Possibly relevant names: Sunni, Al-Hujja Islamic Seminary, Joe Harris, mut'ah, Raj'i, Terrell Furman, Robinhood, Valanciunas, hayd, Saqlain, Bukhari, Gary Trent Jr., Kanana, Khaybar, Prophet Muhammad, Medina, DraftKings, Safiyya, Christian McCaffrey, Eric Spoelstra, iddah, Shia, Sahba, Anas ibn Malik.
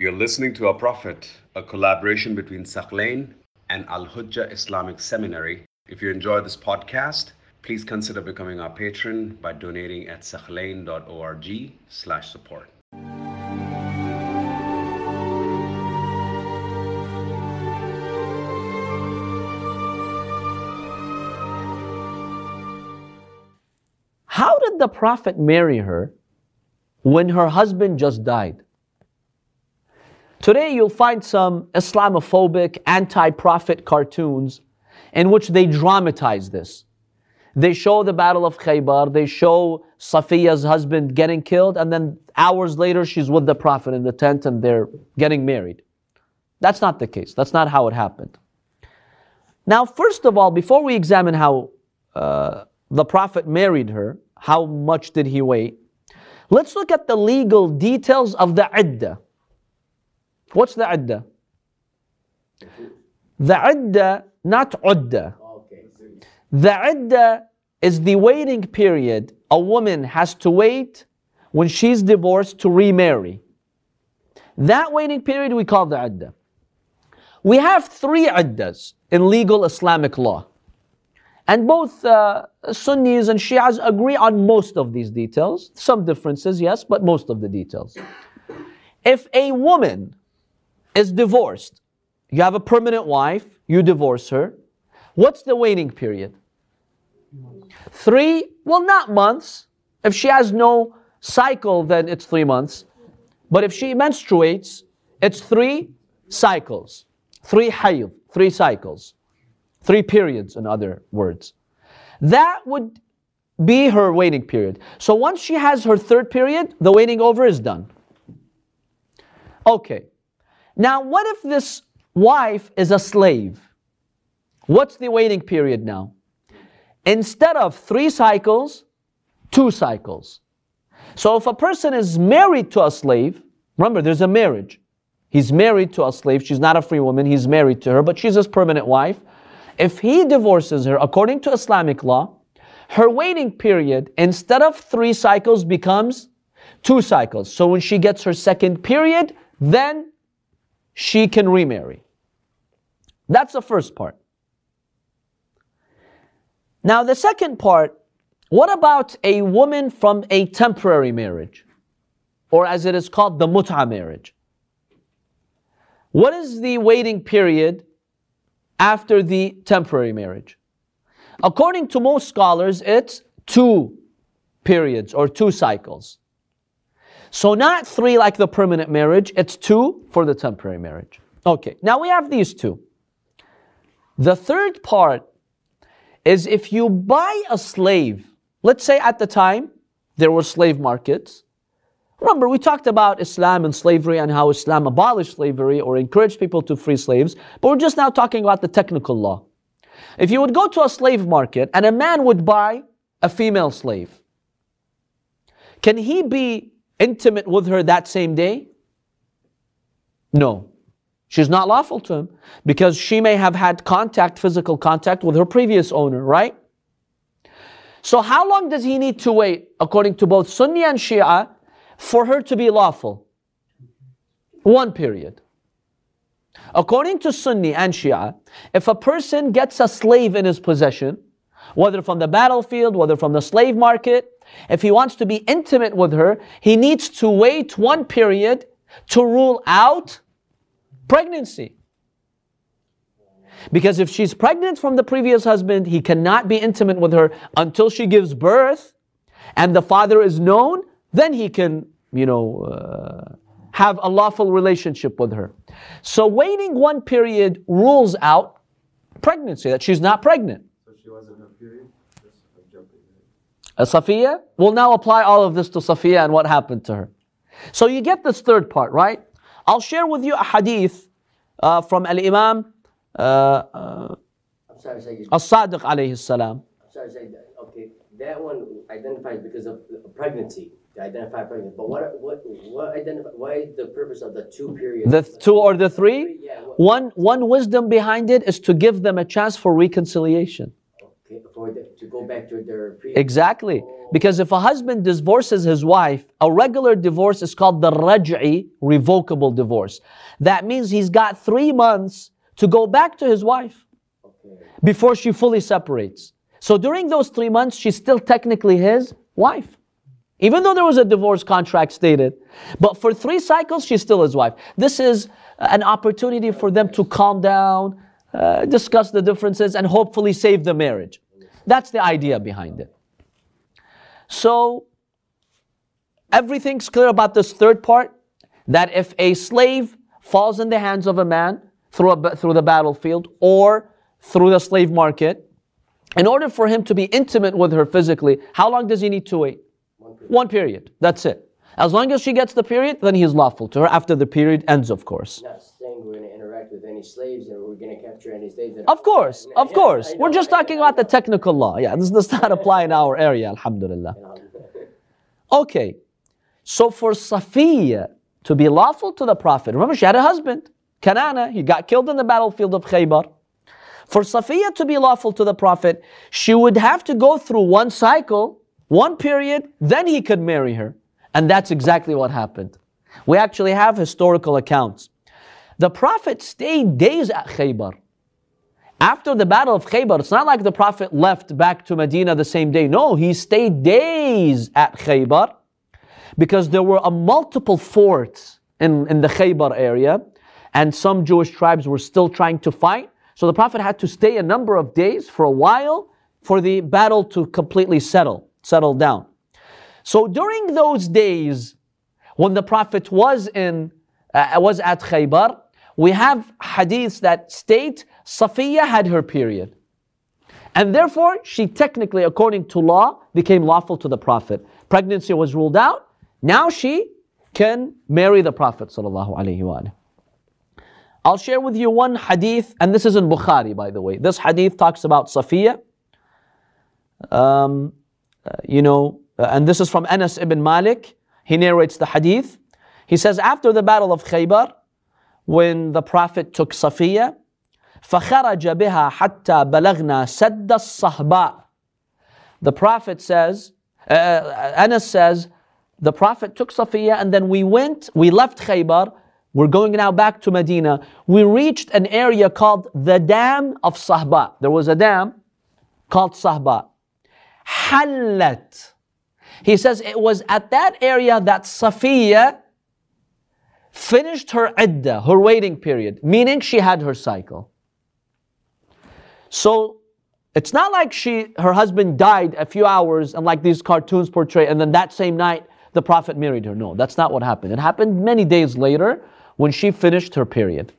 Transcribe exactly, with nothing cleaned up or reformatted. You're listening to Our Prophet, a collaboration between Saqlain and Al-Hujja Islamic Seminary. If you enjoy this podcast, please consider becoming our patron by donating at saqlain.org slash support. How did the Prophet marry her when her husband just died? Today you'll find some Islamophobic, anti-Prophet cartoons in which they dramatize this. They show the Battle of Khaybar, they show Safiyya's husband getting killed, and then hours later she's with the Prophet in the tent and they're getting married. That's not the case. That's not how it happened. Now, first of all, before we examine how uh, the Prophet married her, how much did he wait, let's look at the legal details of the iddah. What's the iddah? The iddah, not uddah. The iddah is the waiting period a woman has to wait when she's divorced to remarry. That waiting period we call the iddah. We have three iddahs in legal Islamic law. And both uh, Sunnis and Shias agree on most of these details. Some differences, yes, but most of the details. If a woman is divorced, you have a permanent wife, you divorce her, what's the waiting period? Three, well, not months. If she has no cycle, then it's three months. But if she menstruates, it's three cycles. Three hayd, three cycles. Three periods, in other words. That would be her waiting period. So once she has her third period, the waiting over is done. Okay. Now, what if this wife is a slave? What's the waiting period now? Instead of three cycles, two cycles. So if a person is married to a slave, remember there's a marriage. He's married to a slave. She's not a free woman. He's married to her, but she's his permanent wife. If he divorces her, according to Islamic law, her waiting period, instead of three cycles, becomes two cycles. So when she gets her second period, then she can remarry. That's the first part. Now the second part, what about a woman from a temporary marriage? Or as it is called, the mut'ah marriage. What is the waiting period after the temporary marriage? According to most scholars, it's two periods or two cycles. So not three like the permanent marriage, it's two for the temporary marriage. Okay, now we have these two. The third part is if you buy a slave, let's say at the time there were slave markets. Remember, we talked about Islam and slavery and how Islam abolished slavery or encouraged people to free slaves, but we're just now talking about the technical law. If you would go to a slave market and a man would buy a female slave, can he be intimate with her that same day? No. She's not lawful to him because she may have had contact, physical contact with her previous owner, right? So how long does he need to wait, according to both Sunni and Shia, for her to be lawful? One period. According to Sunni and Shia, if a person gets a slave in his possession, whether from the battlefield, whether from the slave market, if he wants to be intimate with her, he needs to wait one period to rule out pregnancy. Because if she's pregnant from the previous husband, he cannot be intimate with her until she gives birth and the father is known. Then he can, you know, uh, have a lawful relationship with her. So waiting one period rules out pregnancy, that she's not pregnant. So she wasn't in a period? A Safiyya? We'll now apply all of this to Safiyya and what happened to her. So you get this third part, right? I'll share with you a hadith uh, from Al-Imam uh, uh, As-Sadiq alayhi salam. I'm sorry, Sayyid. Okay, that one identifies because of pregnancy. Identify pregnancy, but what what what identify? Why is the purpose of the two periods? The two or the three? Yeah, what, one one wisdom behind it is to give them a chance for reconciliation. Okay, for the, to go back to their previous. Exactly. Oh. Because if a husband divorces his wife, a regular divorce is called the Raj'i, revocable divorce. That means he's got three months to go back to his wife okay. before she fully separates. So during those three months, she's still technically his wife. Even though there was a divorce contract stated. But for three cycles, she's still his wife. This is an opportunity for them to calm down, uh, discuss the differences, and hopefully save the marriage. That's the idea behind it. So, everything's clear about this third part, that if a slave falls in the hands of a man through, a, through the battlefield or through the slave market, in order for him to be intimate with her physically, how long does he need to wait? One period. One period. That's it. As long as she gets the period, then he's lawful to her after the period ends, of course. Not saying we're going to interact with any slaves or we're going to capture any slaves. Of course, and, of yeah, course. Know, we're just I talking know. about the technical law. Yeah, this does not apply in our area, alhamdulillah. Okay, so for Safiyya to be lawful to the Prophet, remember she had a husband, Kanana, he got killed in the battlefield of Khaybar. For Safiyya to be lawful to the Prophet, she would have to go through one cycle, one period, then he could marry her. And that's exactly what happened. We actually have historical accounts. The Prophet stayed days at Khaybar. After the Battle of Khaybar, it's not like the Prophet left back to Medina the same day. No, he stayed days at Khaybar because there were a multiple forts in, in the Khaybar area and some Jewish tribes were still trying to fight. So the Prophet had to stay a number of days for a while for the battle to completely settle, settle down. So during those days, when the Prophet was in, uh, was at Khaybar, we have hadiths that state Safiyya had her period. And therefore, she technically, according to law, became lawful to the Prophet. Pregnancy was ruled out. Now she can marry the Prophet sallallahu alaihi wasallam. I'll share with you one hadith, and this is in Bukhari, by the way. This hadith talks about Safiyya. Um, uh, you know, Uh, and this is from Anas ibn Malik. He narrates the hadith. He says, after the battle of Khaybar, when the Prophet took Safiyya, فَخَرَجَ بِهَا حَتَّى بَلَغْنَا سَدَّ الصَّحْبَاءِ. The Prophet says, uh, Anas says, the Prophet took Safiyya and then we went, we left Khaybar, we're going now back to Medina. We reached an area called the Dam of Sahba. There was a dam called Sahba. حَلَّت. He says it was at that area that Safiyya finished her iddah, her waiting period, meaning she had her cycle. So it's not like she, her husband died a few hours and like these cartoons portray, and then that same night the Prophet married her. No, that's not what happened. It happened many days later when she finished her period.